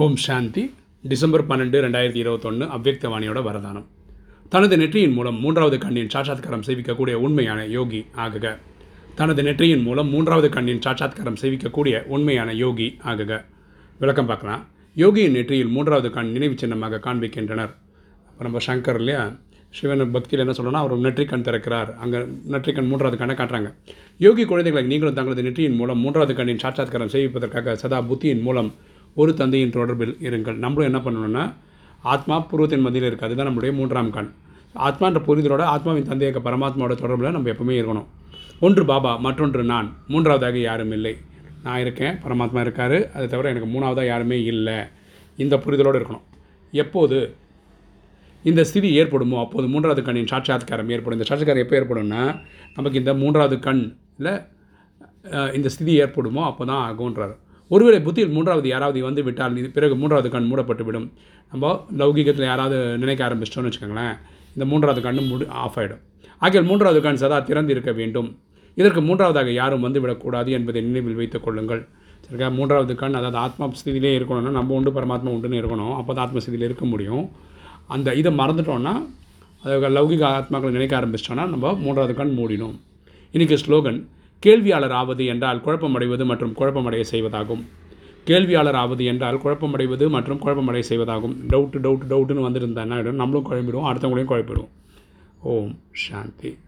ஓம் சாந்தி. December 12, 2021 அவ்யக்த வாணியோட வரதானம். தனது நெற்றியின் மூலம் மூன்றாவது கண்ணின் சாட்சாத்காரம் சேவிக்கக்கூடிய உண்மையான யோகி ஆகுக. தனது நெற்றியின் மூலம் மூன்றாவது கண்ணின் சாட்சாத்காரம் சேவிக்கக்கூடிய உண்மையான யோகி ஆகுக. விளக்கம் பார்க்கலாம். யோகியின் நெற்றியில் மூன்றாவது கண் நினைவு சின்னமாக காண்பிக்கின்றனர். அப்போ நம்ம சங்கர் இல்லையா, சிவன் பக்தியில் என்ன சொல்லணும்னா அவர் நெற்றிக்கண் திறக்கிறார், அங்கே நெற்றிக்கண் மூன்றாவது கண்ணை காட்டுறாங்க. யோகி குழந்தைகளை நீங்களும் தங்களது நெற்றியின் மூலம் மூன்றாவது கண்ணின் சாட்சாத்காரம் சேவிப்பதற்காக சதா புத்தியின் மூலம் ஒரு தந்தையின் தொடர்பில் இருங்கள். நம்மளும் என்ன பண்ணணும்னா ஆத்மா பூர்வத்தின் மத்தியில் இருக்குது, அதுதான் நம்மளுடைய மூன்றாம் கண். ஆத்மான்ற புரிதலோட ஆத்மாவின் தந்தையக்க பரமாத்மாவோட தொடர்பில் நம்ம எப்பவுமே இருக்கணும். ஒன்று பாபா, மற்றொன்று நான், மூன்றாவதாக யாரும் இல்லை. நான் இருக்கேன், பரமாத்மா இருக்கார், அதை தவிர எனக்கு மூணாவதாக யாருமே இல்லை. இந்த புரிதலோடு இருக்கணும். எப்போது இந்த ஸ்திதி ஏற்படுமோ அப்போது மூன்றாவது கண்ணின் சாட்சாத்காரம் ஏற்படும். இந்த சாட்சாத்காரம் எப்போ ஏற்படும்னா நமக்கு இந்த மூன்றாவது கண்ணில் இந்த ஸ்திதி ஏற்படுமோ அப்போ தான் ஆகும்ன்றார். ஒருவேளை புத்தியில் மூன்றாவது யாராவது வந்து விட்டால் இது பிறகு மூன்றாவது கண் மூடப்பட்டுவிடும். நம்ம லௌகிகத்தில் யாராவது நினைக்க ஆரம்பிச்சிட்டோன்னு வச்சுக்கோங்களேன், இந்த மூன்றாவது கண்ணு ஆஃப் ஆகிடும். ஆகிய மூன்றாவது கண் சதா திறந்திருக்க வேண்டும். இதற்கு மூன்றாவதாக யாரும் வந்துவிடக்கூடாது என்பதை நினைவில் வைத்துக் கொள்ளுங்கள். சரிக்கா, மூன்றாவது கண் அதாவது ஆத்மா ஸ்திதியிலே இருக்கணும்னா நம்ம உண்டு பரமாத்மா உண்டுன்னு இருக்கணும். அப்போ தான் ஆத்மஸ்திதியில் இருக்க முடியும். அந்த இதை மறந்துட்டோன்னா, அதாவது லௌகிக ஆத்மாக்களை நினைக்க ஆரம்பிச்சிட்டோன்னா நம்ம மூன்றாவது கண் மூடிடும். இன்றைக்கி ஸ்லோகன், கேள்வியாளர் ஆவது என்றால் குழப்பமடைவது மற்றும் குழப்பமடைய செய்வதாகும். கேள்வியாளர் ஆவது என்றால் குழப்பமடைவது மற்றும் குழப்பமடைய செய்வதாகும். டவுட்டு டவுட்டுன்னு வந்துருந்தா என்ன ஆகிடும், நம்மளும் குழம்பிடுவோம், அடுத்தவங்களையும் குழப்பிடுவோம். ஓம் சாந்தி.